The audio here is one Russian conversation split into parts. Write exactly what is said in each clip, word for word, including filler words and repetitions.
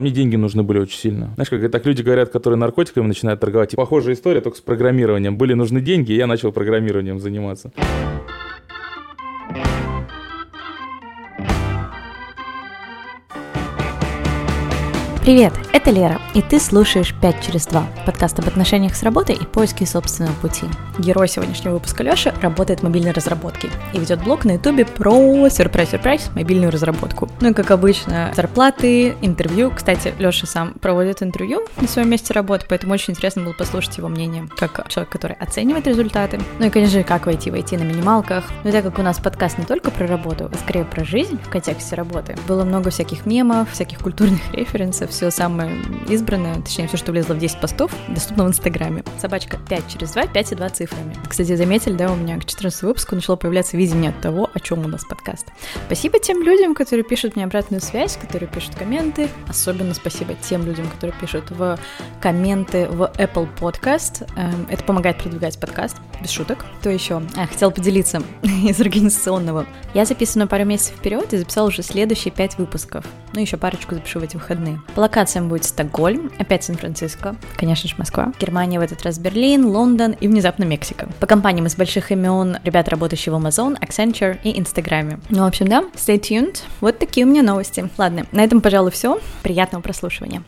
Мне деньги нужны были очень сильно. Знаешь, как так люди говорят, которые наркотиками начинают торговать. И похожая история, только с программированием. Были нужны деньги, и я начал программированием заниматься. Привет, это Лера, и ты слушаешь «Пять через два» – подкаст об отношениях с работой и поиске собственного пути. Герой сегодняшнего выпуска Лёша работает в мобильной разработке и ведет блог на Ютубе про, сюрприз-сюрприз, мобильную разработку. Ну и, как обычно, зарплаты, интервью. Кстати, Лёша сам проводит интервью на своем месте работы, поэтому очень интересно было послушать его мнение, как человек, который оценивает результаты. Ну и, конечно же, как войти в ай ти на минималках. Но так как у нас подкаст не только про работу, а скорее про жизнь в контексте работы, было много всяких мемов, всяких культурных референсов. Все самое избранное, точнее, все, что влезло в десять постов, доступно в Инстаграме. Собачка пять через два, пять и два цифрами. Кстати, заметили, да, у меня к четырнадцатому выпуску начало появляться видение от того, о чем у нас подкаст. Спасибо тем людям, которые пишут мне обратную связь, которые пишут комменты. Особенно спасибо тем людям, которые пишут в комменты в Apple Podcast. Это помогает продвигать подкаст, без шуток. Кто еще? А, хотела поделиться из организационного. Я записана пару месяцев вперед и записала уже следующие пять выпусков. Ну, еще парочку запишу в эти выходные. По локациям будет Стокгольм, опять Сан-Франциско, конечно же, Москва, Германия, в этот раз Берлин, Лондон и внезапно Мексика. По компаниям из больших имен ребят, работающих в Amazon, Accenture и Инстаграме. Ну, в общем, да, stay tuned. Вот такие у меня новости. Ладно, на этом, пожалуй, все. Приятного прослушивания.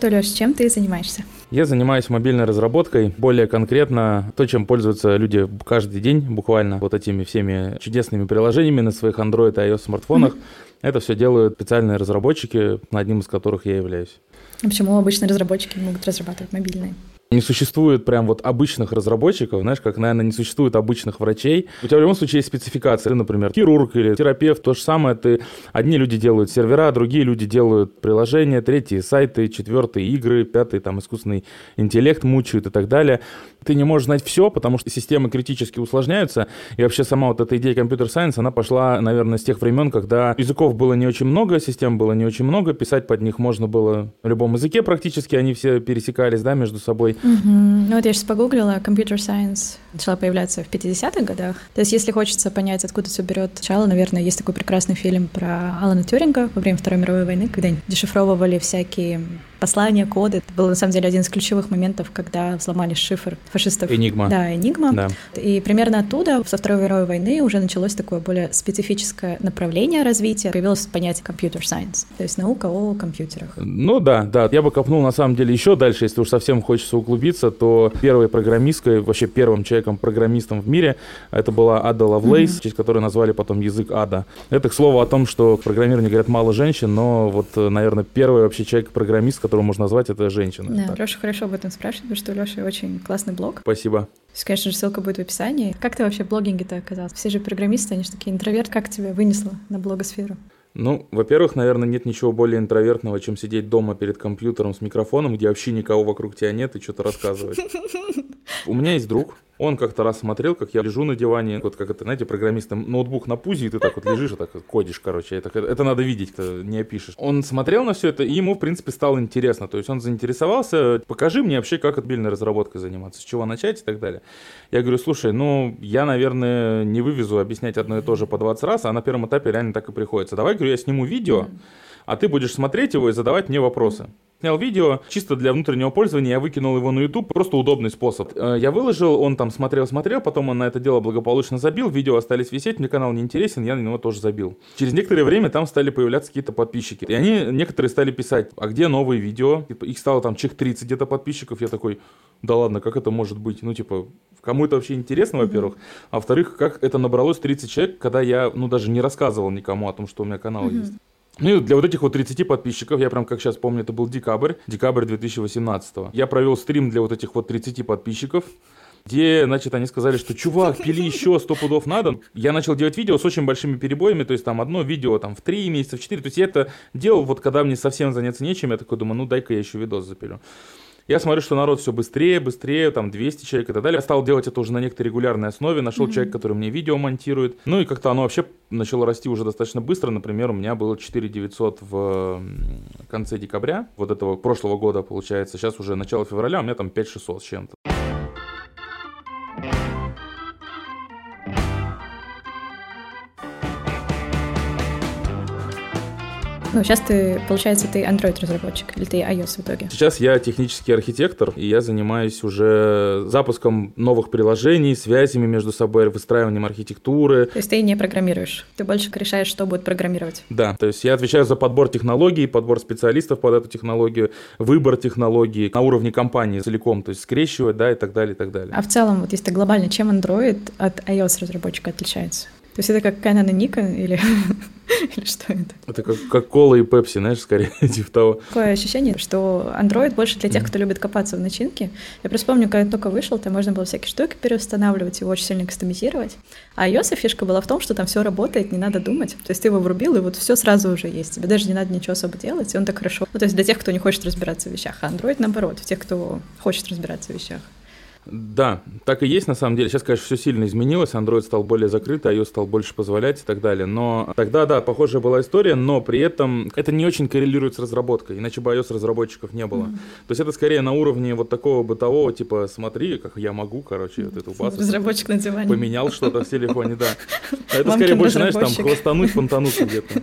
То, Лёш, чем ты занимаешься? Я занимаюсь мобильной разработкой, более конкретно то, чем пользуются люди каждый день, буквально вот этими всеми чудесными приложениями на своих Android и iOS смартфонах. Mm-hmm. Это все делают специальные разработчики, одним из которых я являюсь. А почему обычно разработчики могут разрабатывать мобильные? Не существует прям вот обычных разработчиков, знаешь, как, наверное, не существует обычных врачей. У тебя в любом случае есть спецификация. Ты, например, хирург или терапевт, то же самое. Ты... Одни люди делают сервера, другие люди делают приложения, третьи сайты, четвертые игры, пятые там искусственный интеллект мучают и так далее. Ты не можешь знать все, потому что системы критически усложняются. И вообще сама вот эта идея компьютер-сайенс, она пошла, наверное, с тех времен, когда языков было не очень много, систем было не очень много, писать под них можно было на любом языке практически, они все пересекались, да, между собой. Угу. Ну вот я сейчас погуглила, computer science начала появляться в пятидесятых годах. То есть если хочется понять, откуда все берет начало, наверное, есть такой прекрасный фильм про Алана Тюринга во время Второй мировой войны, когда они дешифровывали всякие послания, коды. Это был, на самом деле, один из ключевых моментов, когда взломали шифр фашистов. Энигма. Да, Энигма. Да. И примерно оттуда, со Второй мировой войны, уже началось такое более специфическое направление развития. Появилось понятие computer science, то есть наука о компьютерах. Ну да, да. Я бы копнул, на самом деле, еще дальше, если уж совсем хочется углубиться, то первой программисткой, вообще первым человеком-программистом в мире, это была Ада Лавлейс, mm-hmm. честь которой назвали потом язык Ада. Это, к слову, о том, что к программированию говорят мало женщин, но вот, наверное, первый вообще человек-программист, которого можно назвать, это женщина. Да, так. Лёша хорошо об этом спрашивает, потому что у Лёши очень классный блог. Спасибо. То есть, конечно же, ссылка будет в описании. Как ты вообще в блогинге-то оказался? Все же программисты, они же такие интроверты. Как тебя вынесло на блогосферу? Ну, во-первых, наверное, нет ничего более интровертного, чем сидеть дома перед компьютером с микрофоном, где вообще никого вокруг тебя нет, и что-то рассказывать. У меня есть друг, он как-то раз смотрел, как я лежу на диване, вот как это, знаете, программисты, ноутбук на пузе, и ты так вот лежишь и так кодишь, короче, это, это надо видеть, не опишешь. Он смотрел на все это, и ему, в принципе, стало интересно, то есть он заинтересовался, покажи мне вообще, как мобильной разработкой заниматься, с чего начать и так далее. Я говорю, слушай, ну, я, наверное, не вывезу объяснять одно и то же по двадцать раз, а на первом этапе реально так и приходится. Давай, говорю, я сниму видео, а ты будешь смотреть его и задавать мне вопросы. Снял видео, чисто для внутреннего пользования, я выкинул его на YouTube, просто удобный способ. Я выложил, он там смотрел-смотрел, потом он на это дело благополучно забил, видео остались висеть, мне канал не интересен, я на него тоже забил. Через некоторое время там стали появляться какие-то подписчики, и они, некоторые стали писать, а где новые видео? Их стало там чек тридцать где-то подписчиков, я такой, да ладно, как это может быть? Ну типа, кому это вообще интересно, во-первых, а во-вторых, как это набралось тридцать человек, когда я, ну даже не рассказывал никому о том, что у меня канал mm-hmm. есть. Ну и для вот этих вот тридцати подписчиков, я прям как сейчас помню, это был декабрь, декабрь две тысячи восемнадцатого. Я провел стрим для вот этих вот тридцати подписчиков, где, значит, они сказали, что чувак, пили еще сто пудов надо. Я начал делать видео с очень большими перебоями, то есть там одно видео там в три месяца, в четыре. То есть я это делал, вот когда мне совсем заняться нечем, я такой думаю, ну дай-ка я еще видос запилю. Я смотрю, что народ все быстрее, быстрее, там двести человек и так далее. Я стал делать это уже на некоторой регулярной основе, нашел mm-hmm. человека, который мне видео монтирует. Ну и как-то оно вообще начало расти уже достаточно быстро. Например, у меня было четыре тысячи девятьсот в конце декабря, вот этого прошлого года получается. Сейчас уже начало февраля, у меня там пять тысяч шестьсот с чем-то. Ну, сейчас ты, получается, ты Android-разработчик или ты iOS в итоге? Сейчас я технический архитектор, и я занимаюсь уже запуском новых приложений, связями между собой, выстраиванием архитектуры. То есть ты не программируешь, ты больше решаешь, что будет программировать? Да, то есть я отвечаю за подбор технологий, подбор специалистов под эту технологию, выбор технологий на уровне компании целиком, то есть скрещивать, да, и так далее, и так далее. А в целом, вот если глобально, чем Android от iOS-разработчика отличается? То есть это как Canon и Nikon или... Или что это? Это как, как кола и пепси, знаешь, скорее, типа того. Такое ощущение, что Android больше для тех, кто любит копаться в начинке. Я просто помню, когда только вышел, там можно было всякие штуки переустанавливать, его очень сильно кастомизировать. А iOS фишка была в том, что там все работает, не надо думать. То есть ты его врубил, и вот все сразу уже есть. Тебе даже не надо ничего особо делать, и он так хорошо. Ну, то есть для тех, кто не хочет разбираться в вещах. А Android, наоборот, для тех, кто хочет разбираться в вещах. Да, так и есть на самом деле. Сейчас, конечно, все сильно изменилось. Android стал более закрыт, iOS стал больше позволять и так далее. Но тогда, да, похожая была история, но при этом это не очень коррелирует с разработкой, иначе бы iOS-разработчиков не было. Mm-hmm. То есть это скорее на уровне вот такого бытового, типа, смотри, как я могу, короче, вот эту базу. Разработчик на диване. Поменял что-то в телефоне, да. А это скорее больше, знаешь, там, хвостануть, фонтануть где-то.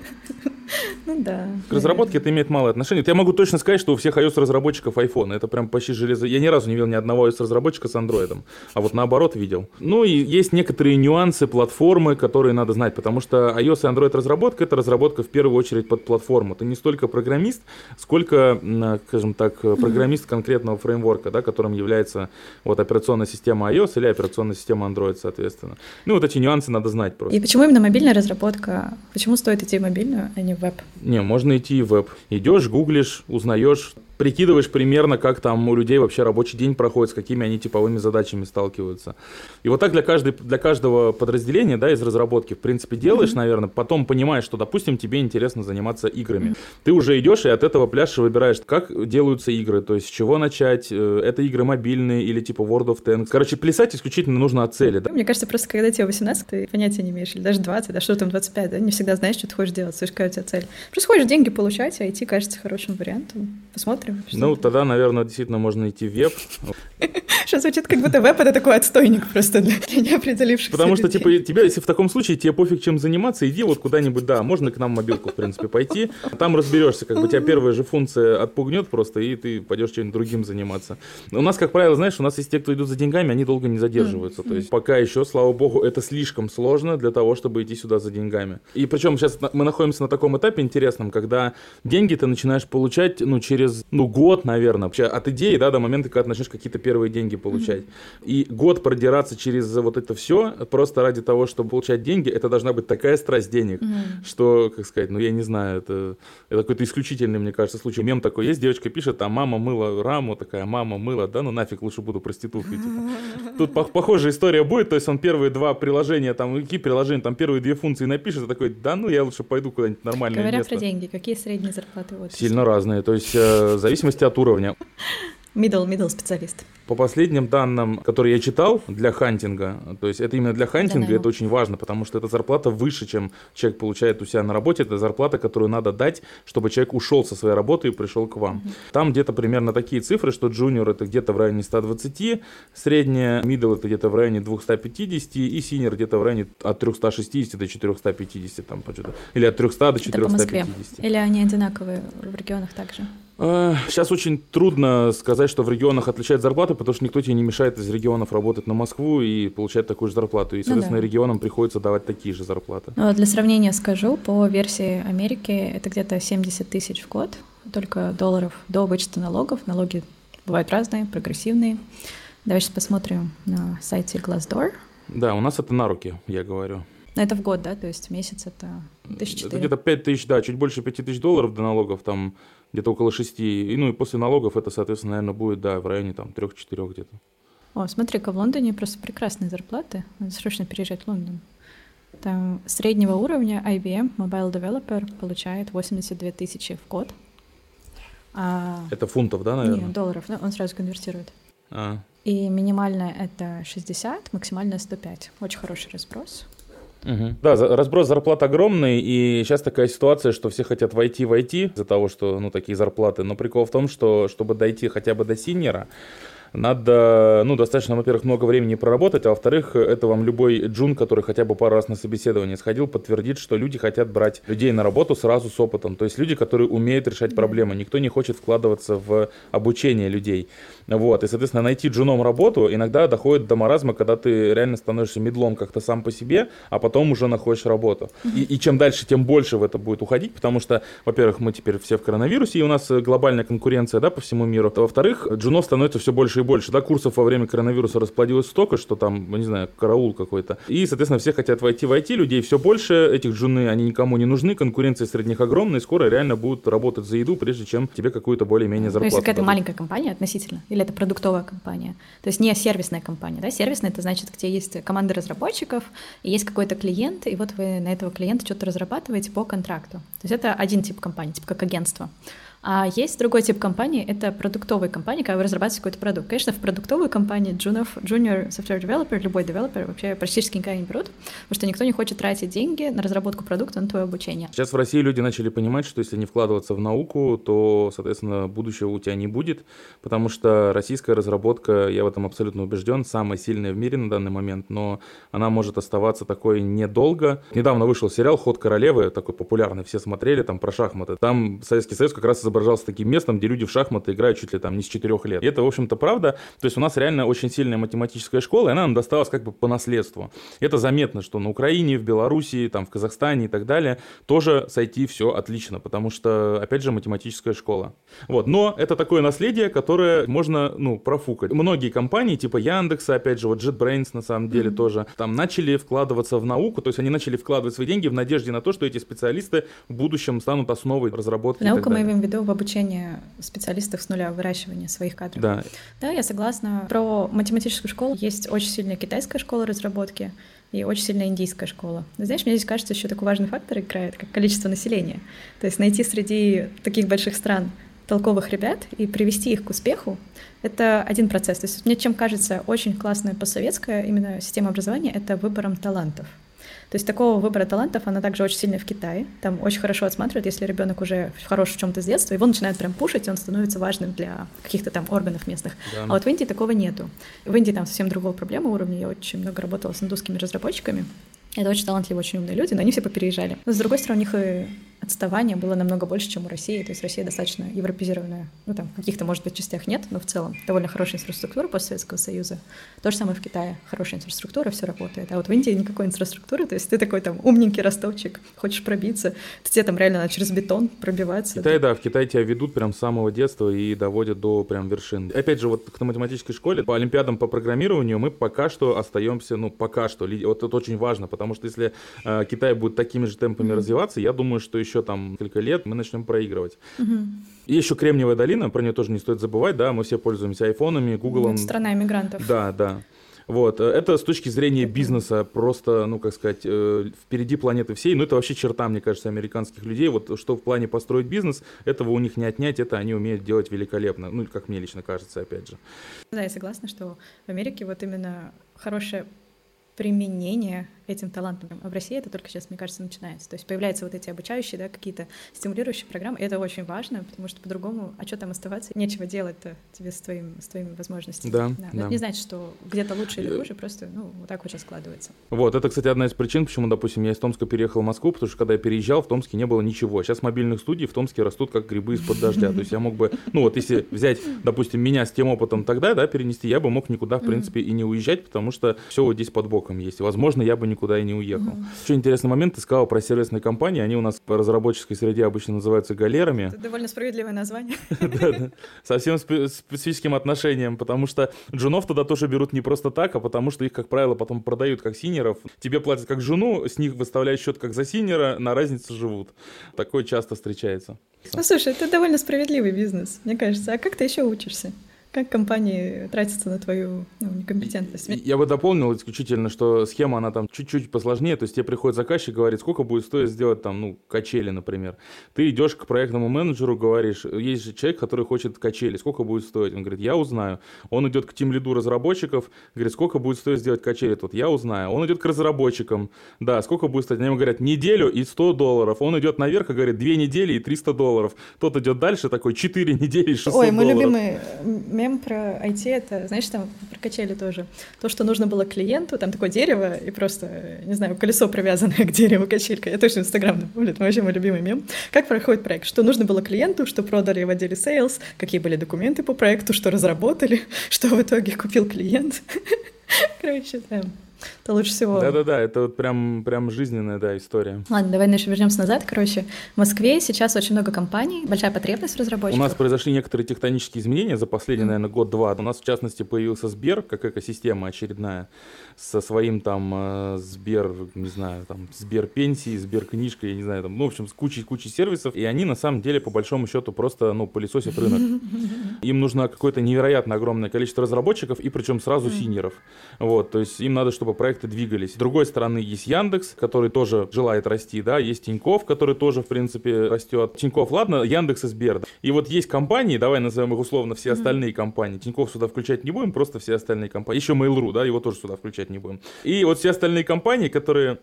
Ну да. К разработке это имеет малое отношение. Я могу точно сказать, что у всех iOS-разработчиков iPhone. Это прям почти железо. Я ни разу не видел ни одного iOS-разработчика с Android. А вот наоборот видел. Ну и есть некоторые нюансы платформы, которые надо знать. Потому что iOS и Android-разработка — это разработка в первую очередь под платформу. Ты не столько программист, сколько, скажем так, программист конкретного фреймворка, да, которым является вот операционная система iOS или операционная система Android, соответственно. Ну вот эти нюансы надо знать просто. И почему именно мобильная разработка? Почему стоит идти в мобильную, а не в веб? Не, можно идти и в веб. Идешь, гуглишь, узнаешь, прикидываешь примерно, как там у людей вообще рабочий день проходит, с какими они типовыми задачами сталкиваются. И вот так для, каждой, для каждого подразделения, да, из разработки, в принципе, делаешь, mm-hmm. наверное, потом понимаешь, что, допустим, тебе интересно заниматься играми. Mm-hmm. Ты уже идешь и от этого пляша выбираешь, как делаются игры, то есть с чего начать, это игры мобильные или типа World of Tanks. Короче, плясать исключительно нужно от цели. Да? Мне кажется, просто когда тебе восемнадцать, ты понятия не имеешь, или даже двадцать, да что там двадцать пять, да, не всегда знаешь, что ты хочешь делать, слышишь, какая у тебя цель. Просто хочешь деньги получать, а идти кажется хорошим вариантом. Посмотрим. Ну, тогда, наверное, действительно можно идти в веб. Сейчас звучит, как будто веб — это такой отстойник просто для неопределившихся. Потому что, типа, тебя, если в таком случае тебе пофиг, чем заниматься, иди вот куда-нибудь, да, можно к нам в мобилку, в принципе, пойти. Там разберешься, как бы тебя первая же функция отпугнет просто, и ты пойдешь чем-нибудь другим заниматься. У нас, как правило, знаешь, у нас есть те, кто идут за деньгами, они долго не задерживаются. То есть пока еще, слава богу, это слишком сложно для того, чтобы идти сюда за деньгами. И причем сейчас мы находимся на таком этапе интересном, когда деньги ты начинаешь получать, ну, через... Ну, год, наверное, от идеи, да, до момента, когда начнешь какие-то первые деньги получать. Mm-hmm. И год продираться через вот это все просто ради того, чтобы получать деньги, это должна быть такая страсть денег, mm-hmm. что, как сказать, ну, я не знаю, это, это какой-то исключительный, мне кажется, случай. Мем такой есть, девочка пишет, а мама мыла раму, такая, мама мыла, да, ну, нафиг, лучше буду проституткой. Типа. Тут похожая история будет, то есть он первые два приложения, там, какие приложения, там, первые две функции напишет, и такой, да, ну, я лучше пойду куда-нибудь нормальное Говоря место. Говоря про деньги, какие средние зарплаты? Вот, сильно разные, то есть... в зависимости от уровня. Middle, middle специалист. По последним данным, которые я читал для хантинга, то есть это именно для хантинга, да, это очень важно, потому что эта зарплата выше, чем человек получает у себя на работе, это зарплата, которую надо дать, чтобы человек ушел со своей работы и пришел к вам. Mm-hmm. Там где-то примерно такие цифры, что джуниор это где-то в районе сто двадцать, средняя, middle это где-то в районе двести пятьдесят и senior где-то в районе от триста шестьдесят до четыреста пятьдесят, там, или от триста до четыреста пятьдесят. Это по Москве. Или они одинаковые в регионах также? Сейчас очень трудно сказать, что в регионах отличают зарплаты, потому что никто тебе не мешает из регионов работать на Москву и получать такую же зарплату. И, соответственно, ну, да. регионам приходится давать такие же зарплаты. Ну, для сравнения скажу, по версии Америки это где-то семьдесят тысяч в год, только долларов до вычета налогов. Налоги бывают разные, прогрессивные. Давай сейчас посмотрим на сайте Glassdoor. Да, у нас это на руки, я говорю. Но это в год, да? То есть в месяц это тысяча четыре. Это где-то пять тысяч, да, чуть больше пять тысяч долларов до налогов, там где-то около шести. И, ну и после налогов это, соответственно, наверное, будет, да, в районе там три-четыре где-то. О, смотри-ка, в Лондоне просто прекрасные зарплаты. Надо срочно переезжать в Лондон. Там среднего уровня ай би эм, Mobile Developer, получает восемьдесят две тысячи в год. А... Это фунтов, да, наверное? Нет, долларов. Ну, он сразу конвертирует. А. И минимальная это шестьдесят, максимальная сто пять. Очень хороший разброс. Угу. Да, разброс зарплат огромный, и сейчас такая ситуация, что все хотят войти в ай ти из-за того, что, ну, такие зарплаты, но прикол в том, что, чтобы дойти хотя бы до синьора, надо, ну, достаточно, во-первых, много времени проработать, а во-вторых, это вам любой джун, который хотя бы пару раз на собеседование сходил, подтвердит, что люди хотят брать людей на работу сразу с опытом, то есть люди, которые умеют решать проблемы, никто не хочет вкладываться в обучение людей, вот, и, соответственно, найти джуном работу иногда доходит до маразма, когда ты реально становишься медлом как-то сам по себе, а потом уже находишь работу, и, и чем дальше, тем больше в это будет уходить, потому что, во-первых, мы теперь все в коронавирусе, и у нас глобальная конкуренция, да, по всему миру, а во-вторых, джунов становится все больше и больше, да, курсов во время коронавируса расплодилось столько, что там, не знаю, караул какой-то, и, соответственно, все хотят войти в ай ти, людей все больше, этих джуны, они никому не нужны, конкуренция среди них огромная, и скоро реально будут работать за еду, прежде чем тебе какую-то более-менее зарплату. То есть какая-то маленькая компания относительно, или это продуктовая компания, то есть не сервисная компания, да, сервисная, это значит, где есть команда разработчиков, и есть какой-то клиент, и вот вы на этого клиента что-то разрабатываете по контракту, то есть это один тип компании, типа как агентство. А есть другой тип компании, это продуктовые компании, когда вы разрабатываете какой-то продукт. Конечно, в продуктовую компанию джунов, junior software developer, любой девелопер вообще практически никогда не берут, потому что никто не хочет тратить деньги на разработку продукта, на твое обучение. Сейчас в России люди начали понимать, что если не вкладываться в науку, то, соответственно, будущего у тебя не будет, потому что российская разработка, я в этом абсолютно убежден, самая сильная в мире на данный момент, но она может оставаться такой недолго. Недавно вышел сериал «Ход королевы», такой популярный, все смотрели, там про шахматы. Там Советский Союз как раз изображался таким местом, где люди в шахматы играют чуть ли там не с четырех лет. И это, в общем-то, правда. То есть у нас реально очень сильная математическая школа, и она нам досталась как бы по наследству. Это заметно, что на Украине, в Белоруссии, там, в Казахстане и так далее тоже с ай ти все отлично, потому что, опять же, математическая школа. Вот. Но это такое наследие, которое можно, ну, профукать. Многие компании, типа Яндекса, опять же, вот JetBrains, на самом деле, mm-hmm. тоже, там, начали вкладываться в науку, то есть они начали вкладывать свои деньги в надежде на то, что эти специалисты в будущем станут основой разработки. Наука, мы имеем в виду, в обучение специалистов с нуля, выращивание своих кадров. Да. Да, я согласна. Про математическую школу есть очень сильная китайская школа разработки и очень сильная индийская школа. Но, знаешь, мне здесь кажется, еще такой важный фактор играет, как количество населения. То есть найти среди таких больших стран толковых ребят и привести их к успеху — это один процесс. То есть мне чем кажется очень классная постсоветская именно система образования — это выбором талантов. То есть такого выбора талантов, она также очень сильная в Китае. Там очень хорошо отсматривают, если ребенок уже хорош в чем-то с детства, его начинают прям пушить, и он становится важным для каких-то там органов местных. Да. А вот в Индии такого нету. В Индии там совсем другого проблемы уровня. Я очень много работала с индусскими разработчиками. Это очень талантливые, очень умные люди, но они все попереезжали. Но, с другой стороны, у них и отставание было намного больше, чем у России. То есть Россия достаточно европеизированная. Ну, там, в каких-то, может быть, частях нет, но в целом довольно хорошая инфраструктура после Советского Союза. То же самое в Китае. Хорошая инфраструктура, все работает. А вот в Индии никакой инфраструктуры. То есть ты такой там умненький ростовчик, хочешь пробиться. Тебе там реально надо через бетон пробиваться. В Китае, да, в Китае тебя ведут прям с самого детства и доводят до прям вершин. Опять же, вот к математической школе, по олимпиадам по программированию мы пока что остаемся, ну, пока что. Вот это очень важно, потому что если э, Китай будет такими же темпами mm-hmm. развиваться, я думаю, что еще там несколько лет мы начнем проигрывать. Mm-hmm. И еще Кремниевая долина, про нее тоже не стоит забывать, да, мы все пользуемся айфонами, Гуглом. Mm-hmm. Страна эмигрантов. Да, да. Вот, это с точки зрения бизнеса просто, ну, как сказать, э, впереди планеты всей, ну, это вообще черта, мне кажется, американских людей, вот что в плане построить бизнес, этого у них не отнять, это они умеют делать великолепно, ну, как мне лично кажется, опять же. Да, я согласна, что в Америке вот именно хорошее применение этим талантам. А в России это только сейчас, мне кажется, начинается. То есть появляются вот эти обучающие, да, какие-то стимулирующие программы, и это очень важно, потому что по-другому, а что там оставаться? Нечего делать-то тебе с, твоим, с твоими возможностями. Да, да. Да. Это не значит, что где-то лучше или хуже, просто, ну, вот так вот сейчас складывается. Вот, это, кстати, одна из причин, почему, допустим, я из Томска переехал в Москву, потому что, когда я переезжал, в Томске не было ничего. Сейчас мобильных студий в Томске растут, как грибы из-под дождя. То есть я мог бы, ну, вот если взять, допустим, меня с тем опытом тогда, да, перенести, я бы мог никуда, в принципе, и не уезжать, потому что все вот здесь под боком есть. Возможно, я бы не куда и не уехал. Mm-hmm. Еще интересный момент, ты сказала про сервисные компании, они у нас по разработческой среде обычно называются галерами. Это довольно справедливое название. Совсем специфическим отношением, потому что джунов туда тоже берут не просто так, а потому что их, как правило, потом продают как синеров. Тебе платят как джуну, с них выставляют счет как за синера, на разницу живут. Такое часто встречается. Ну, слушай, это довольно справедливый бизнес, мне кажется. А как ты еще учишься? Как компании тратятся на твою, ну, некомпетентность? Я бы дополнил исключительно, что схема, она там чуть-чуть посложнее, то есть тебе приходит заказчик, говорит, сколько будет стоить сделать там, ну, качели, например. Ты идешь к проектному менеджеру, говоришь, есть же человек, который хочет качели, сколько будет стоить? Он говорит, я узнаю. Он идет к тимлиду разработчиков, говорит, сколько будет стоить сделать качели? Тут я узнаю. Он идет к разработчикам, да, сколько будет стоить? Они ему говорят, неделю и сто долларов. Он идет наверх и говорит, две недели и триста долларов. Тот идет дальше, такой, четыре недели и шестьсот долларов. Ой, мы любимые... знаем про ай ти, это, знаешь, там прокачали тоже. То, что нужно было клиенту, там такое дерево, и просто, не знаю, колесо привязанное к дереву, качелька. Это очень Instagram напомнит, вообще мой любимый мем. Как проходит проект? Что нужно было клиенту, что продали в отделе sales, какие были документы по проекту, что разработали, что в итоге купил клиент. Короче, да. Это лучше всего. Да-да-да, это вот прям, прям жизненная, да, история. Ладно, давай еще вернемся назад. Короче, в Москве сейчас очень много компаний, большая потребность в разработчиках. У нас произошли некоторые тектонические изменения за последний, mm-hmm. наверное, год-два. У нас, в частности, появился Сбер, как экосистема очередная, со своим там Сбер, не знаю, там Сберпенсии, Сберкнижка, я не знаю, там, ну, в общем, с кучей-кучей сервисов. И они, на самом деле, по большому счету, просто, ну, пылесосят рынок. Им нужно какое-то невероятно огромное количество разработчиков, и причем сразу mm-hmm. синеров. Вот, то есть им надо, чтобы проекты двигались. С другой стороны, есть Яндекс, который тоже желает расти, да, есть Тинькофф, который тоже, в принципе, растет. Тинькофф, ладно, Яндекс и Сбер. Да? И вот есть компании, давай назовем их условно все остальные mm-hmm. компании. Тинькофф сюда включать не будем, просто все остальные компании. Еще Mail.ru, да, его тоже сюда включать не будем. И вот все остальные компании, которые...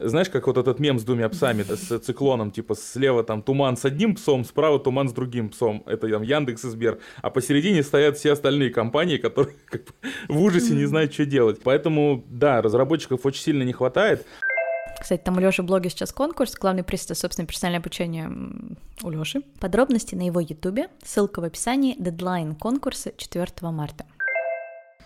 Знаешь, как вот этот мем с двумя псами, да, с циклоном, типа слева там туман с одним псом, справа туман с другим псом, это там Яндекс и Сбер, а посередине стоят все остальные компании, которые как бы в ужасе не знают, что делать. Поэтому, да, разработчиков очень сильно не хватает. Кстати, там у Лёши в блоге сейчас конкурс, главный приз — это, собственно, персональное обучение у Лёши. Подробности на его ютубе, ссылка в описании, дедлайн конкурса четвёртого марта.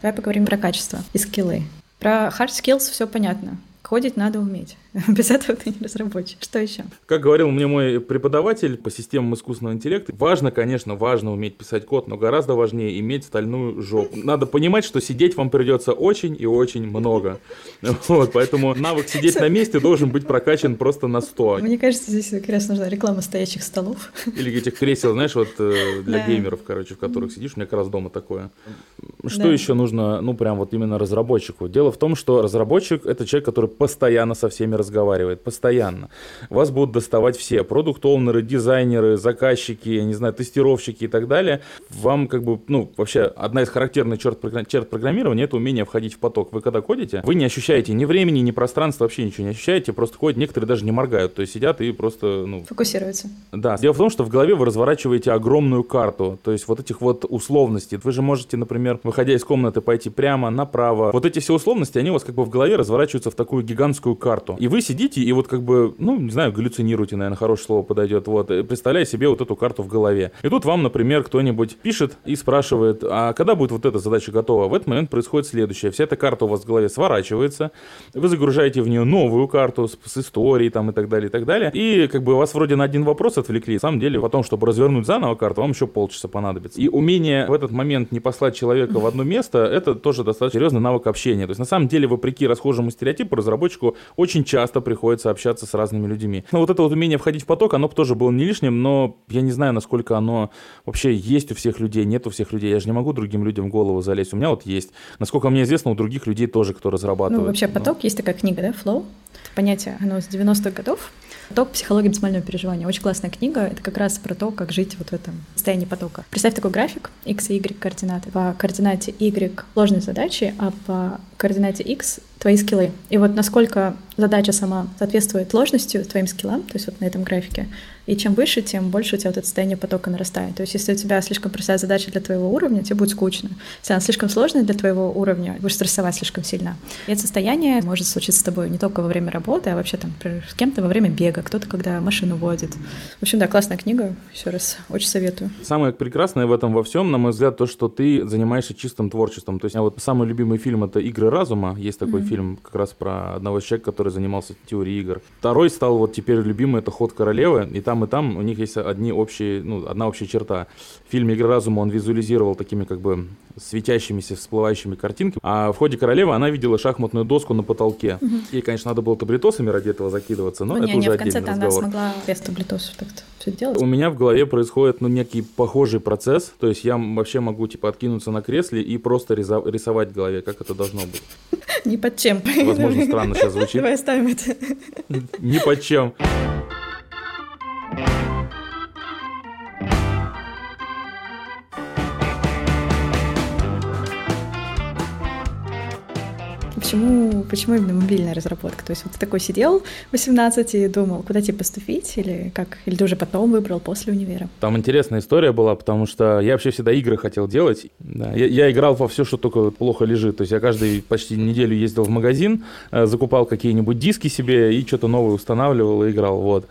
Давай поговорим про качество и скиллы. Про hard skills все понятно. Кодить надо уметь. Без этого ты не разработчик. Что еще? Как говорил мне мой преподаватель по системам искусственного интеллекта, важно, конечно, важно уметь писать код, но гораздо важнее иметь стальную жопу. Надо понимать, что сидеть вам придется очень и очень много. Вот, поэтому навык сидеть на месте должен быть прокачан просто на сто. Мне кажется, здесь как раз нужна реклама стоящих столов. Или этих кресел, знаешь, вот для да. геймеров, короче, в которых сидишь. У меня как раз дома такое. Что да. еще нужно, ну, прям вот именно разработчику? Дело в том, что разработчик — это человек, который постоянно со всеми разговаривает, постоянно. Вас будут доставать все, продукт-оунеры, дизайнеры, заказчики, я не знаю, тестировщики и так далее. Вам как бы, ну, вообще, одна из характерных черт, черт программирования — это умение входить в поток. Вы когда кодите, вы не ощущаете ни времени, ни пространства, вообще ничего не ощущаете, просто ходят, некоторые даже не моргают, то есть сидят и просто, ну... Фокусируются. Да. Дело в том, что в голове вы разворачиваете огромную карту, то есть вот этих вот условностей. Вы же можете, например, выходя из комнаты, пойти прямо, направо. Вот эти все условности, они у вас как бы в голове разворачиваются в такую гигантскую карту. И вы сидите и вот как бы, ну, не знаю, галлюцинируете, наверное, хорошее слово подойдет, вот, представляя себе вот эту карту в голове. И тут вам, например, кто-нибудь пишет и спрашивает, а когда будет вот эта задача готова? В этот момент происходит следующее. Вся эта карта у вас в голове сворачивается, вы загружаете в нее новую карту с, с историей там и так далее, и так далее. И как бы вас вроде на один вопрос отвлекли. На самом деле, потом, чтобы развернуть заново карту, вам еще полчаса понадобится. И умение в этот момент не послать человека в одно место, это тоже достаточно серьезный навык общения. То есть, на самом деле, вопреки расхожему стереотипу, разработчику очень часто приходится общаться с разными людьми. Но вот это вот умение входить в поток, оно тоже было не лишним, но я не знаю, насколько оно вообще есть у всех людей, нет у всех людей. Я же не могу другим людям в голову залезть. У меня вот есть. Насколько мне известно, у других людей тоже, кто разрабатывает. Ну, вообще поток, но... есть такая книга, да, Flow. Это понятие, оно с девяностых годов. «Поток. Психология эмоционального переживания». Очень классная книга. Это как раз про то, как жить вот в этом состоянии потока. Представь такой график X и Y координаты. По координате Y сложные задачи, а по координате X твои скиллы. И вот насколько задача сама соответствует сложности твоим скиллам, то есть вот на этом графике, и чем выше, тем больше у тебя вот это состояние потока нарастает. То есть если у тебя слишком простая задача для твоего уровня, тебе будет скучно. Если она слишком сложная для твоего уровня, будешь стрессовать слишком сильно. И это состояние может случиться с тобой не только во время работы, а вообще там, например, с кем-то во время бега, кто-то, когда машину водит. В общем, да, классная книга, еще раз, очень советую. Самое прекрасное в этом во всем, на мой взгляд, то, что ты занимаешься чистым творчеством. То есть у меня вот самый любимый фильм — это «Игры разума». Есть такой mm-hmm. фильм как раз про одного человека, который занимался теорией игр. Второй стал вот теперь любимый — это «Ход королевы». И там, и там у них есть одни общие, ну, одна общая черта. В фильме «Игры разума» он визуализировал такими как бы светящимися, всплывающими картинками. А в «Ходе королевы» она видела шахматную доску на потолке. Угу. Ей, конечно, надо было таблетосами ради этого закидываться, но ну, это не, уже не, отдельный разговор. В конце-то она смогла без таблетосов так-то все делать. У меня в голове происходит, ну, некий похожий процесс. То есть я вообще могу, типа, откинуться на кресле и просто рисов- рисовать в голове, как это должно быть. Ни под чем. Возможно, странно сейчас звучит. Давай оставим это. Ни под чем. В почему, почему именно мобильная разработка? То есть вот ты такой сидел восемнадцать и думал, куда тебе поступить, или как, или ты уже потом выбрал после универа? Там интересная история была, потому что я вообще всегда игры хотел делать. Да, я, я играл во все, что только плохо лежит. То есть я каждую почти неделю ездил в магазин, закупал какие-нибудь диски себе и что-то новое устанавливал и играл. Вот.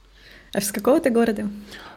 А с какого ты города?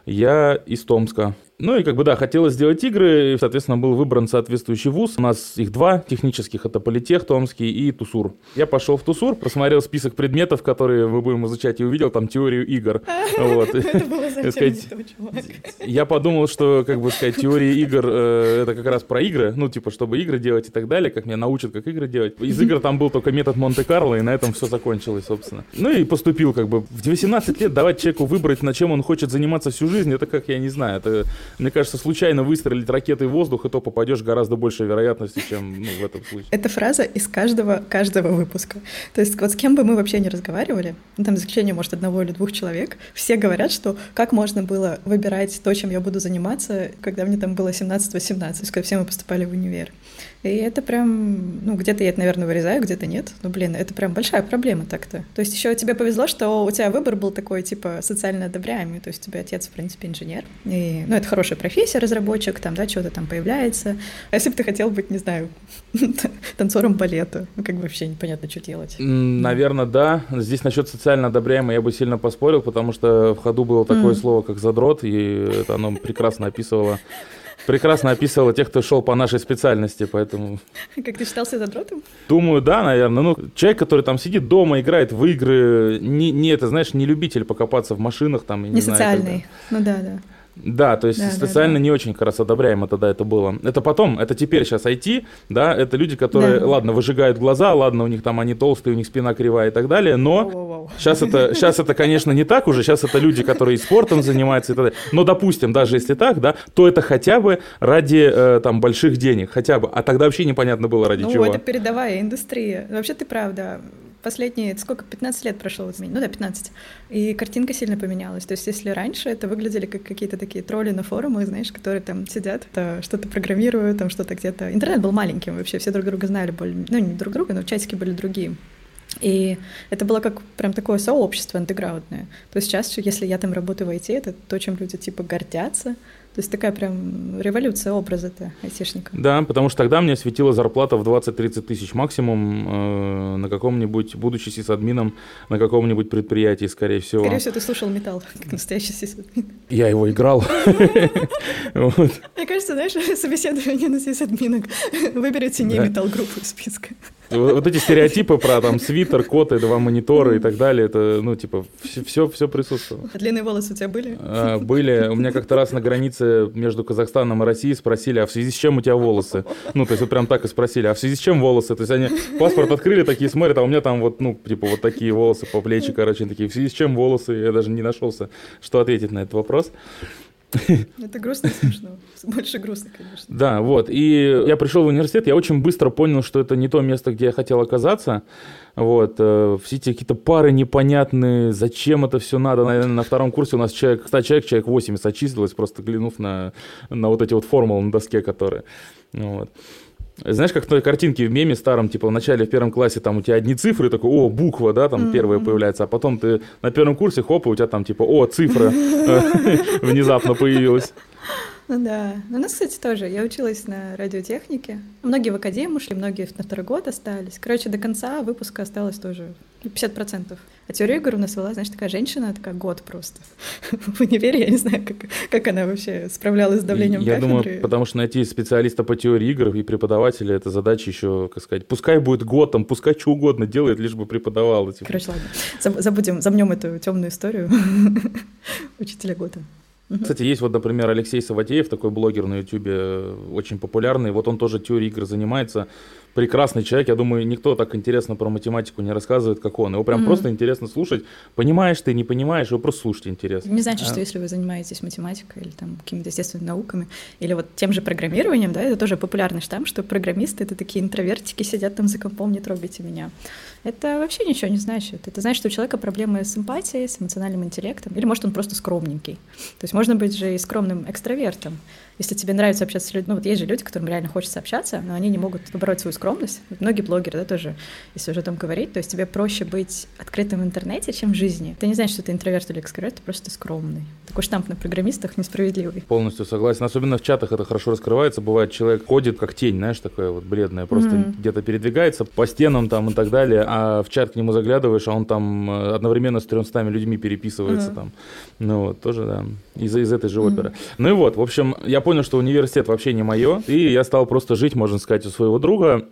Я из Томска. Ну и как бы да, хотелось сделать игры, и, соответственно, был выбран соответствующий вуз. У нас их два технических, это Политех Томский и Тусур. Я пошел в Тусур, просмотрел список предметов, которые мы будем изучать, и увидел там теорию игр. Это было зачем этого чувака? Я подумал, что, как бы сказать, теория игр — это как раз про игры, ну типа, чтобы игры делать и так далее, как меня научат, как игры делать. Из игр там был только метод Монте-Карло, и на этом все закончилось, собственно. Ну и поступил как бы. В восемнадцать лет давать человеку выбрать, на чем он хочет заниматься всю жизнь, это как, я не знаю, это... Мне кажется, случайно выстрелить ракетой в воздух, и то попадешь гораздо большей вероятностью, чем ну, в этом случае. Это фраза из каждого, каждого выпуска. То есть вот с кем бы мы вообще не разговаривали, ну, там за исключением, может, одного или двух человек, все говорят, что как можно было выбирать то, чем я буду заниматься, когда мне там было семнадцать-восемнадцать, то есть когда все мы поступали в универ. И это прям, ну, где-то я это, наверное, вырезаю, где-то нет. Ну, блин, это прям большая проблема так-то. То есть еще тебе повезло, что у тебя выбор был такой, типа, социально одобряемый. То есть у тебя отец, в принципе, инженер. И, ну, это хорошая профессия, разработчик, там, да, что-то там появляется. А если бы ты хотел быть, не знаю, танцором балета, ну, как бы вообще непонятно, что делать. Наверное, да. Здесь насчет социально одобряемой я бы сильно поспорил, потому что в ходу было такое слово, как «задрот», и оно прекрасно описывало... Прекрасно описывала тех, кто шел по нашей специальности, поэтому... Как ты считался задротом? Думаю, да, наверное. Ну, человек, который там сидит дома, играет в игры, не, не это, знаешь, не любитель покопаться в машинах там. Не, не социальный, знаю, ну да, да. Да, то есть да, социально да, да. не очень как раз одобряемо тогда это было. Это потом, это теперь сейчас ай ти, да, это люди, которые, да. ладно, выжигают глаза, ладно, у них там они толстые, у них спина кривая и так далее, но Воу-воу. сейчас это, сейчас это, конечно, не так уже, сейчас это люди, которые спортом занимаются и так далее. Но, допустим, даже если так, да, то это хотя бы ради э, там больших денег, хотя бы, а тогда вообще непонятно было ради ну, чего. Ну, это передовая индустрия, вообще ты правда... Последние, сколько, пятнадцать лет прошло вот, ну да, пятнадцать, и картинка сильно поменялась. То есть если раньше это выглядели как какие-то такие тролли на форумах, знаешь, которые там сидят, что-то программируют, там что-то где-то. Интернет был маленьким вообще, все друг друга знали, более... ну не друг друга, но чатики были другие. И это было как прям такое сообщество андеграундное. То есть сейчас, если я там работаю в ай ти, это то, чем люди типа гордятся. То есть такая прям революция образа-то айтишника. Да, потому что тогда мне светила зарплата в двадцать-тридцать тысяч максимум э, на каком-нибудь, будучи сисадмином, на каком-нибудь предприятии, скорее всего. Скорее всего, ты слушал металл, как настоящий сисадмин. Я его играл. Мне кажется, знаешь, собеседование на сисадминок. Выберите не металл-группу из списка. Вот эти стереотипы про там свитер, коты, два монитора и так далее, это, ну, типа, все, все присутствовало. А длинные волосы у тебя были? А, были. У меня как-то раз на границе между Казахстаном и Россией спросили, а в связи с чем у тебя волосы? Ну, то есть вот прям так и спросили, а в связи с чем волосы? То есть они паспорт открыли, такие смотрят, а у меня там вот, ну, типа, вот такие волосы по плечи, короче, такие, в связи с чем волосы? Я даже не нашелся, что ответить на этот вопрос. Это грустно и смешно. Больше грустно, конечно. Да, вот. И я пришел в университет, я очень быстро понял, что это не то место, где я хотел оказаться. Вот. Все эти какие-то пары непонятные, зачем это все надо. Наверное, на втором курсе у нас человек, кстати, человек, человек восемьдесят отчислилось, просто глянув на, на вот эти вот формулы на доске, которые... Вот. Знаешь, как в той картинке в меме старом, типа в начале, в первом классе, там у тебя одни цифры, такой, о, буква, да, там mm-hmm. первая появляется, а потом ты на первом курсе, хоп, и у тебя там типа, о, цифра внезапно появилась. Ну да. У нас, кстати, тоже. Я училась на радиотехнике. Многие в академию ушли, многие на второй год остались. Короче, до конца выпуска осталось тоже пятьдесят процентов. А теорию игр у нас вела, знаешь, такая женщина, такая год просто. В универе я не знаю, как, как она вообще справлялась с давлением я кафедры. Я думаю, потому что найти специалиста по теории игр и преподавателя — это задача еще, как сказать, пускай будет год, там, пускай что угодно делает, лишь бы преподавала. Типа. Короче, ладно. Забудем, замнем эту темную историю учителя года. Кстати, есть вот, например, Алексей Саватеев, такой блогер на Ютубе, очень популярный. Вот он тоже теорией игр занимается. Прекрасный человек. Я думаю, никто так интересно про математику не рассказывает, как он. Его прям mm-hmm. просто интересно слушать. Понимаешь ты, не понимаешь, его просто слушать интересно. Не значит, а? что если вы занимаетесь математикой или там какими-то естественными науками, или вот тем же программированием, да, это тоже популярный штамп, что программисты — это такие интровертики, сидят там за компом, не трогайте меня. Это вообще ничего не значит. Это значит, что у человека проблемы с эмпатией, с эмоциональным интеллектом, или, может, он просто скромненький. То есть Можно быть же и скромным экстравертом. Если тебе нравится общаться с людьми, ну вот есть же люди, которым реально хочется общаться, но они не могут побороть свою скромность. Многие блогеры, да, тоже, если уже там говорить, то есть тебе проще быть открытым в интернете, чем в жизни. Ты не знаешь, что ты интроверт или экстраверт, ты просто скромный. Такой штамп на программистах несправедливый. Полностью согласен. Особенно в чатах это хорошо раскрывается. Бывает, человек ходит как тень, знаешь, такая вот бледная, просто mm-hmm. где-то передвигается по стенам там и так далее, а в чат к нему заглядываешь, а он там одновременно с тремястами людьми переписывается mm-hmm. там. Ну вот, тоже, да, из, из этой же оперы. Mm-hmm. Ну и вот, в общем, я понял, что университет вообще не мое, и я стал просто жить, можно сказать, у своего друга.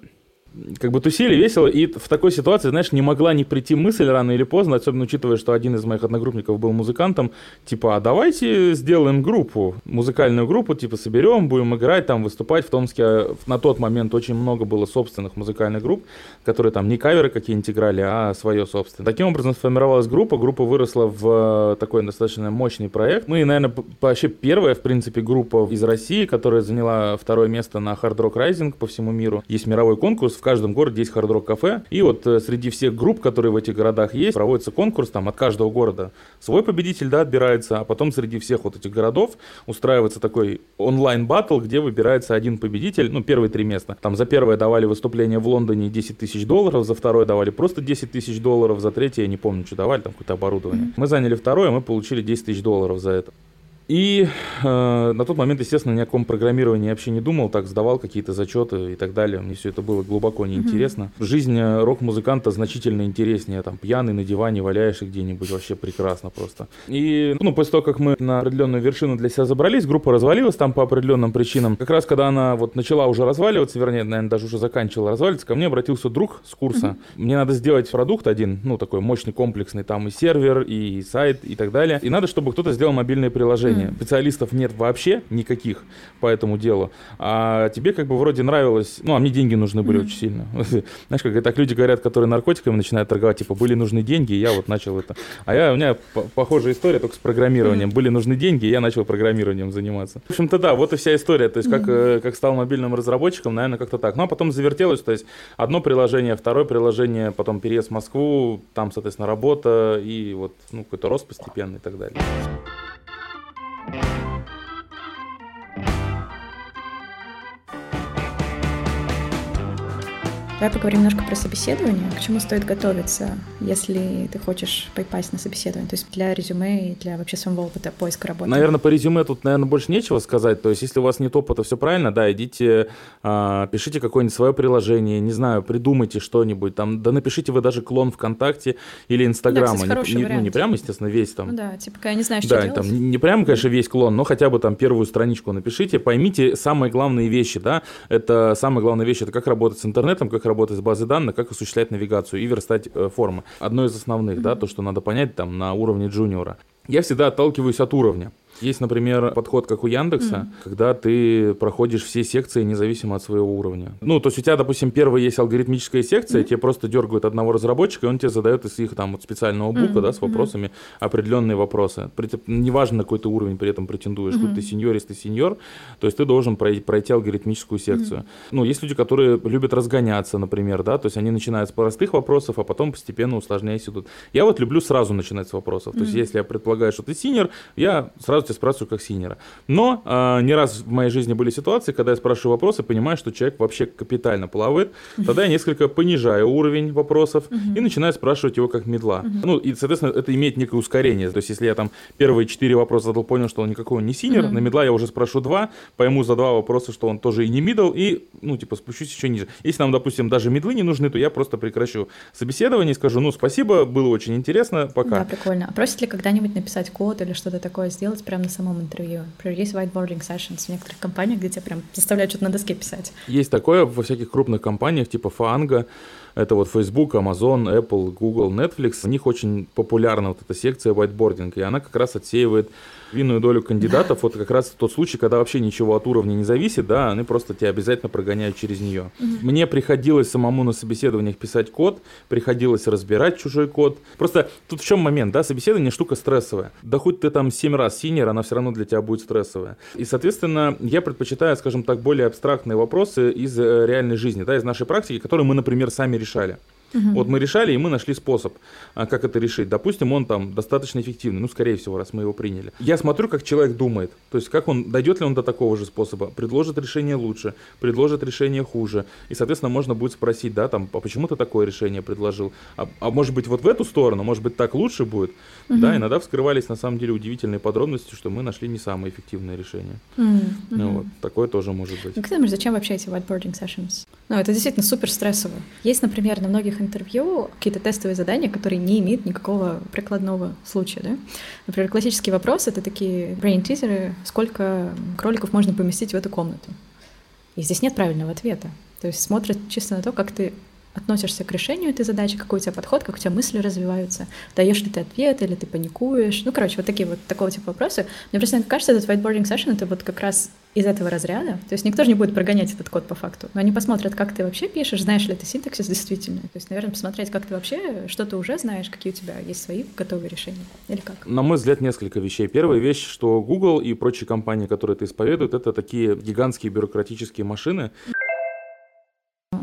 Как бы тусили весело, и в такой ситуации, знаешь, не могла не прийти мысль рано или поздно, особенно учитывая, что один из моих одногруппников был музыкантом, типа, а давайте сделаем группу, музыкальную группу, типа, соберем, будем играть, там, выступать. В Томске на тот момент очень много было собственных музыкальных групп, которые там не каверы какие-нибудь играли, а свое собственное. Таким образом сформировалась группа, группа выросла в такой достаточно мощный проект. Ну и, наверное, вообще первая, в принципе, группа из России, которая заняла второе место на Hard Rock Rising по всему миру. Есть мировой конкурс, в каждом городе есть хард-рок-кафе, и вот э, среди всех групп, которые в этих городах есть, проводится конкурс, там от каждого города свой победитель, да, отбирается, а потом среди всех вот этих городов устраивается такой онлайн-баттл, где выбирается один победитель, ну, первые три места. Там за первое давали выступление в Лондоне десять тысяч долларов, за второе давали просто десять тысяч долларов, за третье, я не помню, что давали, там какое-то оборудование. Мы заняли второе, мы получили десять тысяч долларов за это. И э, на тот момент, естественно, ни о каком программировании вообще не думал, так сдавал какие-то зачеты и так далее. Мне все это было глубоко неинтересно. Mm-hmm. Жизнь рок-музыканта значительно интереснее. Там пьяный на диване валяешься где-нибудь, вообще прекрасно просто. И ну, после того, как мы на определенную вершину для себя забрались, группа развалилась там по определенным причинам. Как раз когда она вот начала уже разваливаться, вернее, наверное, даже уже заканчивала разваливаться, ко мне обратился друг с курса. Mm-hmm. Мне надо сделать продукт один, ну такой мощный, комплексный, там и сервер, и сайт, и так далее. И надо, чтобы кто-то сделал мобильное приложение. Специалистов нет вообще никаких по этому делу, а тебе как бы вроде нравилось, ну, а мне деньги нужны были mm-hmm. очень сильно. Знаешь, как так люди говорят, которые наркотиками начинают торговать, типа, были нужны деньги, и я вот начал это. А я, у меня похожая история, только с программированием. Mm-hmm. Были нужны деньги, и я начал программированием заниматься. В общем-то, да, вот и вся история, то есть как, mm-hmm. как стал мобильным разработчиком, наверное, как-то так. Ну, а потом завертелось, то есть одно приложение, второе приложение, потом переезд в Москву, там, соответственно, работа, и вот, ну, какой-то рост постепенный и так далее. Давай поговорим немножко про собеседование. К чему стоит готовиться, если ты хочешь попасть на собеседование? То есть для резюме и для вообще самого опыта поиска работы. Наверное, по резюме тут, наверное, больше нечего сказать. То есть если у вас нет опыта, все правильно, да, идите, э, пишите какое-нибудь свое приложение, не знаю, придумайте что-нибудь там, да напишите вы даже клон ВКонтакте или Инстаграма. Да, кстати, не, не, ну, не прям, естественно, весь там. Ну да, типа, я не знаю, что да, делать. Да, не прям, конечно, весь клон, но хотя бы там первую страничку напишите, поймите самые главные вещи, да. Это самая главная вещь, это как работать с интернетом, как работать работать с базой данных, как осуществлять навигацию и верстать э, формы. Одно из основных, mm-hmm. да, то, что надо понять там на уровне джуниора. Я всегда отталкиваюсь от уровня. Есть, например, подход, как у Яндекса, mm-hmm. когда ты проходишь все секции независимо от своего уровня. Ну, то есть у тебя, допустим, первая есть алгоритмическая секция, mm-hmm. тебе просто дергают одного разработчика, и он тебе задает из их там вот специального бука, mm-hmm. да, с вопросами mm-hmm. определенные вопросы. При, неважно, на какой ты уровень при этом претендуешь, mm-hmm. хоть ты сеньорист, ты сеньор, то есть ты должен пройти, пройти алгоритмическую секцию. Mm-hmm. Ну, есть люди, которые любят разгоняться, например, да, то есть они начинают с простых вопросов, а потом постепенно усложняясь идут. Я вот люблю сразу начинать с вопросов. Mm-hmm. То есть если я предполагаю, что ты сеньор, я сразу тебя спрашиваю как синера. Но э, не раз в моей жизни были ситуации, когда я спрашиваю вопросы, понимаю, что человек вообще капитально плавает, тогда я несколько понижаю уровень вопросов и начинаю спрашивать его как медла. Ну, и, соответственно, это имеет некое ускорение. То есть, если я там первые четыре вопроса задал, понял, что он никакого не синер, на медла я уже спрошу два, пойму за два вопроса, что он тоже и не мидл, и, ну, типа, спущусь еще ниже. Если нам, допустим, даже медлы не нужны, то я просто прекращу собеседование и скажу, ну, спасибо, было очень интересно, пока. Да, прикольно. А просит ли когда-нибудь написать код или что-то такое сделать прямо на самом интервью? Есть whiteboarding sessions в некоторых компаниях, где тебя прям заставляют что-то на доске писать. Есть такое во всяких крупных компаниях, типа Фанга. Это вот Facebook, Amazon, Apple, Google, Netflix. У них очень популярна вот эта секция whiteboarding, и она как раз отсеивает винную долю кандидатов. Вот как раз тот случай, когда вообще ничего от уровня не зависит, да, они просто тебя обязательно прогоняют через нее. Mm-hmm. Мне приходилось самому на собеседованиях писать код, приходилось разбирать чужой код. Просто тут в чем момент, да, собеседование штука стрессовая. Да хоть ты там семь раз синер, она все равно для тебя будет стрессовая. И, соответственно, я предпочитаю, скажем так, более абстрактные вопросы из реальной жизни, да, из нашей практики, которые мы, например, сами решали. Угу. Вот мы решали, и мы нашли способ, как это решить. Допустим, он там достаточно эффективный, ну, скорее всего, раз мы его приняли. Я смотрю, как человек думает, то есть как он, дойдет ли он до такого же способа, предложит решение лучше, предложит решение хуже. И, соответственно, можно будет спросить, да, там, а почему ты такое решение предложил? А, а может быть, вот в эту сторону, может быть, так лучше будет? Угу. Да, иногда вскрывались, на самом деле, удивительные подробности, что мы нашли не самые эффективные решения. Угу. Ну, вот, такое тоже может быть. Ну, как ты думаешь, зачем вообще эти whiteboarding sessions? Ну, это действительно супер стрессово. Есть, например, на многих интервью какие-то тестовые задания, которые не имеют никакого прикладного случая, да? Например, классический вопрос — это такие брейн-тизеры, сколько кроликов можно поместить в эту комнату. И здесь нет правильного ответа. То есть смотрят чисто на то, как ты относишься к решению этой задачи, какой у тебя подход, как у тебя мысли развиваются, даешь ли ты ответ или ты паникуешь. Ну, короче, вот такие вот такого типа вопросы. Мне просто кажется, этот whiteboarding session — это вот как раз из этого разряда. То есть никто же не будет прогонять этот код по факту. Но они посмотрят, как ты вообще пишешь, знаешь ли ты синтаксис действительно. То есть, наверное, посмотреть, как ты вообще, что ты уже знаешь, какие у тебя есть свои готовые решения. Или как? На мой взгляд, несколько вещей. Первая вещь, что Google и прочие компании, которые это исповедуют, это такие гигантские бюрократические машины.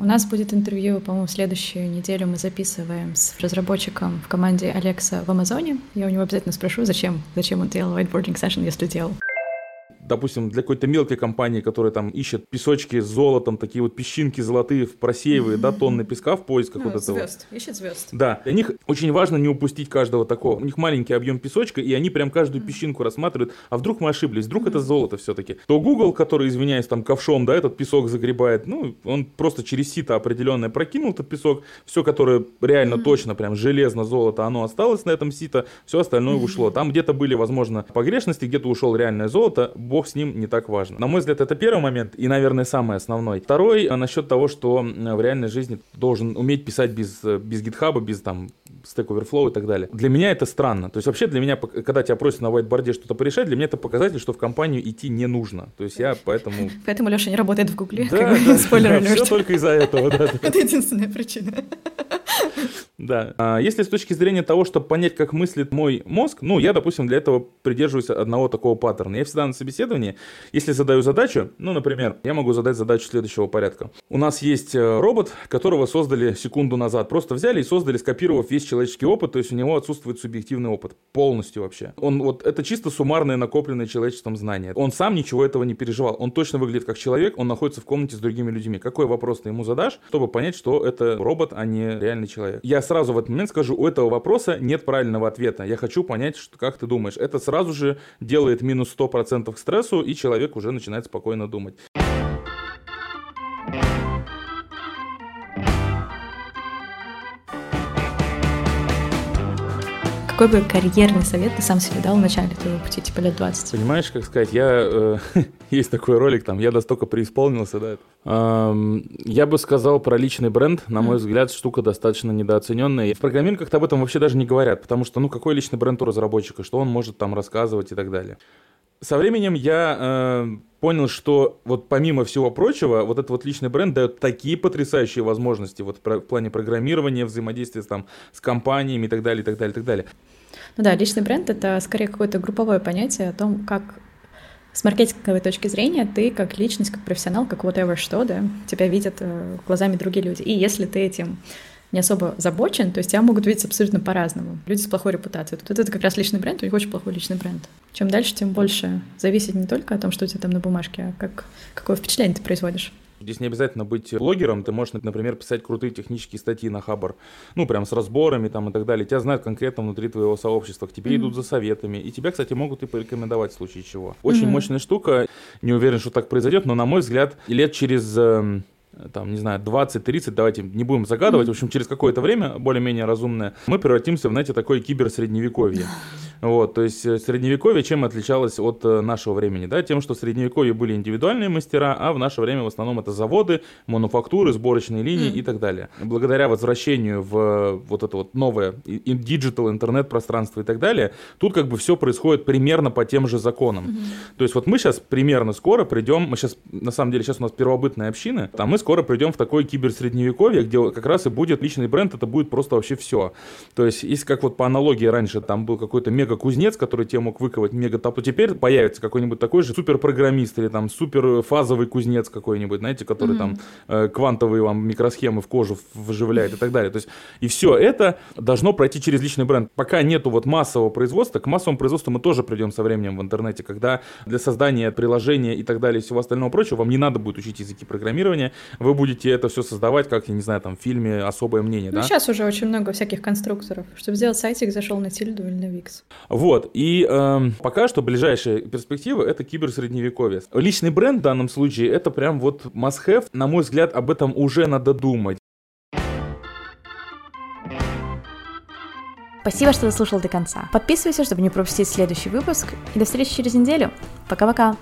У нас будет интервью, по-моему, в следующую неделю мы записываем с разработчиком в команде Алекса в Амазоне. Я у него обязательно спрошу, зачем, зачем он делал whiteboarding session, если делал. Допустим, для какой-то мелкой компании, которая там ищет песочки с золотом, такие вот песчинки золотые просеивые, да, тонны песка в поисках ну, вот этого. Звезд, ищет звезд. Да, для них очень важно не упустить каждого такого. У них маленький объем песочка, и они прям каждую mm-hmm. песчинку рассматривают. А вдруг мы ошиблись, вдруг mm-hmm. это золото все-таки. То Google, который, извиняюсь, там ковшом, да, этот песок загребает, ну, он просто через сито определенное прокинул этот песок, все, которое реально mm-hmm. точно, прям железно золото, оно осталось на этом сито, все остальное mm-hmm. ушло. Там где-то были, возможно, погрешности, где-то ушел реальное золото, с ним не так важно. На мой взгляд, это первый момент и, наверное, самый основной. Второй, насчет того, что в реальной жизни должен уметь писать без, без гитхаба, без там Stack Overflow и так далее. Для меня это странно. То есть вообще для меня, когда тебя просят на вайтборде что-то порешать, для меня это показатель, что в компанию идти не нужно. То есть я поэтому... Поэтому Лёша не работает в Гугле. Да, да, спойлер, Лёша. Все только из-за этого. Это единственная причина. Да. Если с точки зрения того, чтобы понять, как мыслит мой мозг, ну, я, допустим, для этого придерживаюсь одного такого паттерна. Я всегда на собеседовании, если задаю задачу, ну, например, я могу задать задачу следующего порядка. У нас есть робот, которого создали секунду назад. Просто взяли и создали, скопировав весь человеческий опыт, то есть у него отсутствует субъективный опыт. Полностью вообще. Он вот, это чисто суммарное накопленное человечеством знание. Он сам ничего этого не переживал. Он точно выглядит как человек, он находится в комнате с другими людьми. Какой вопрос ты ему задашь, чтобы понять, что это робот, а не реальный человек? Я сразу в этот момент скажу, у этого вопроса нет правильного ответа. Я хочу понять, что, как ты думаешь. Это сразу же делает минус сто процентов к стрессу, и человек уже начинает спокойно думать. Какой бы карьерный совет ты сам себе дал в начале твоего пути, типа лет двадцать? Понимаешь, как сказать, я... Э, есть такой ролик, там, я настолько преисполнился, да. Эм, я бы сказал про личный бренд, на мой mm. взгляд, штука достаточно недооцененная. В программе как-то об этом вообще даже не говорят, потому что, ну, какой личный бренд у разработчика, что он может там рассказывать и так далее. Со временем я... Э, понял, что вот помимо всего прочего, вот этот вот личный бренд дает такие потрясающие возможности вот в плане программирования, взаимодействия там, с компаниями и так далее, и так далее, и так далее. Ну да, личный бренд — это скорее какое-то групповое понятие о том, как с маркетинговой точки зрения ты как личность, как профессионал, как whatever что, да, тебя видят глазами другие люди. И если ты этим не особо забочен, то есть тебя могут видеть абсолютно по-разному. Люди с плохой репутацией. Тут это как раз личный бренд, у них очень плохой личный бренд. Чем дальше, тем больше зависит не только о том, что у тебя там на бумажке, а как, какое впечатление ты производишь. Здесь не обязательно быть блогером, ты можешь, например, писать крутые технические статьи на Хабр, ну, прям с разборами там и так далее, тебя знают конкретно внутри твоего сообщества, к тебе mm-hmm. идут за советами, и тебя, кстати, могут и порекомендовать в случае чего. Очень mm-hmm. мощная штука, не уверен, что так произойдет, но, на мой взгляд, лет через... там, не знаю, двадцать-тридцать, давайте не будем загадывать, в общем, через какое-то время, более-менее разумное, мы превратимся в, знаете, такое киберсредневековье. Вот, то есть средневековье чем отличалось от нашего времени, да, тем, что в средневековье были индивидуальные мастера, а в наше время в основном это заводы, мануфактуры, сборочные линии mm. и так далее. Благодаря возвращению в вот это вот новое диджитал, интернет-пространство и так далее, тут как бы все происходит примерно по тем же законам. Mm-hmm. То есть вот мы сейчас примерно скоро придем, мы сейчас, на самом деле, сейчас у нас первобытная община, а мы скоро придем в такое киберсредневековье, где как раз и будет личный бренд, это будет просто вообще все. То есть, если как вот по аналогии раньше там был какой-то мега мега-кузнец, который тебе мог выковать мега-топор. Теперь появится какой-нибудь такой же суперпрограммист или там суперфазовый кузнец какой-нибудь, знаете, который mm-hmm. там э, квантовые вам микросхемы в кожу вживляет и так далее. То есть, и все это должно пройти через личный бренд. Пока нету вот массового производства, к массовому производству мы тоже придем со временем в интернете, когда для создания приложения и так далее и всего остального прочего вам не надо будет учить языки программирования, вы будете это все создавать, как, я не знаю, там в фильме «Особое мнение». Ну, да? Сейчас уже очень много всяких конструкторов. Чтобы сделать сайтик, зашел на Тильду или на Викс. Вот, и э, пока что ближайшая перспектива — это киберсредневековье. Личный бренд в данном случае — это прям вот must-have. На мой взгляд, об этом уже надо думать. Спасибо, что дослушал до конца. Подписывайся, чтобы не пропустить следующий выпуск. И до встречи через неделю. Пока-пока.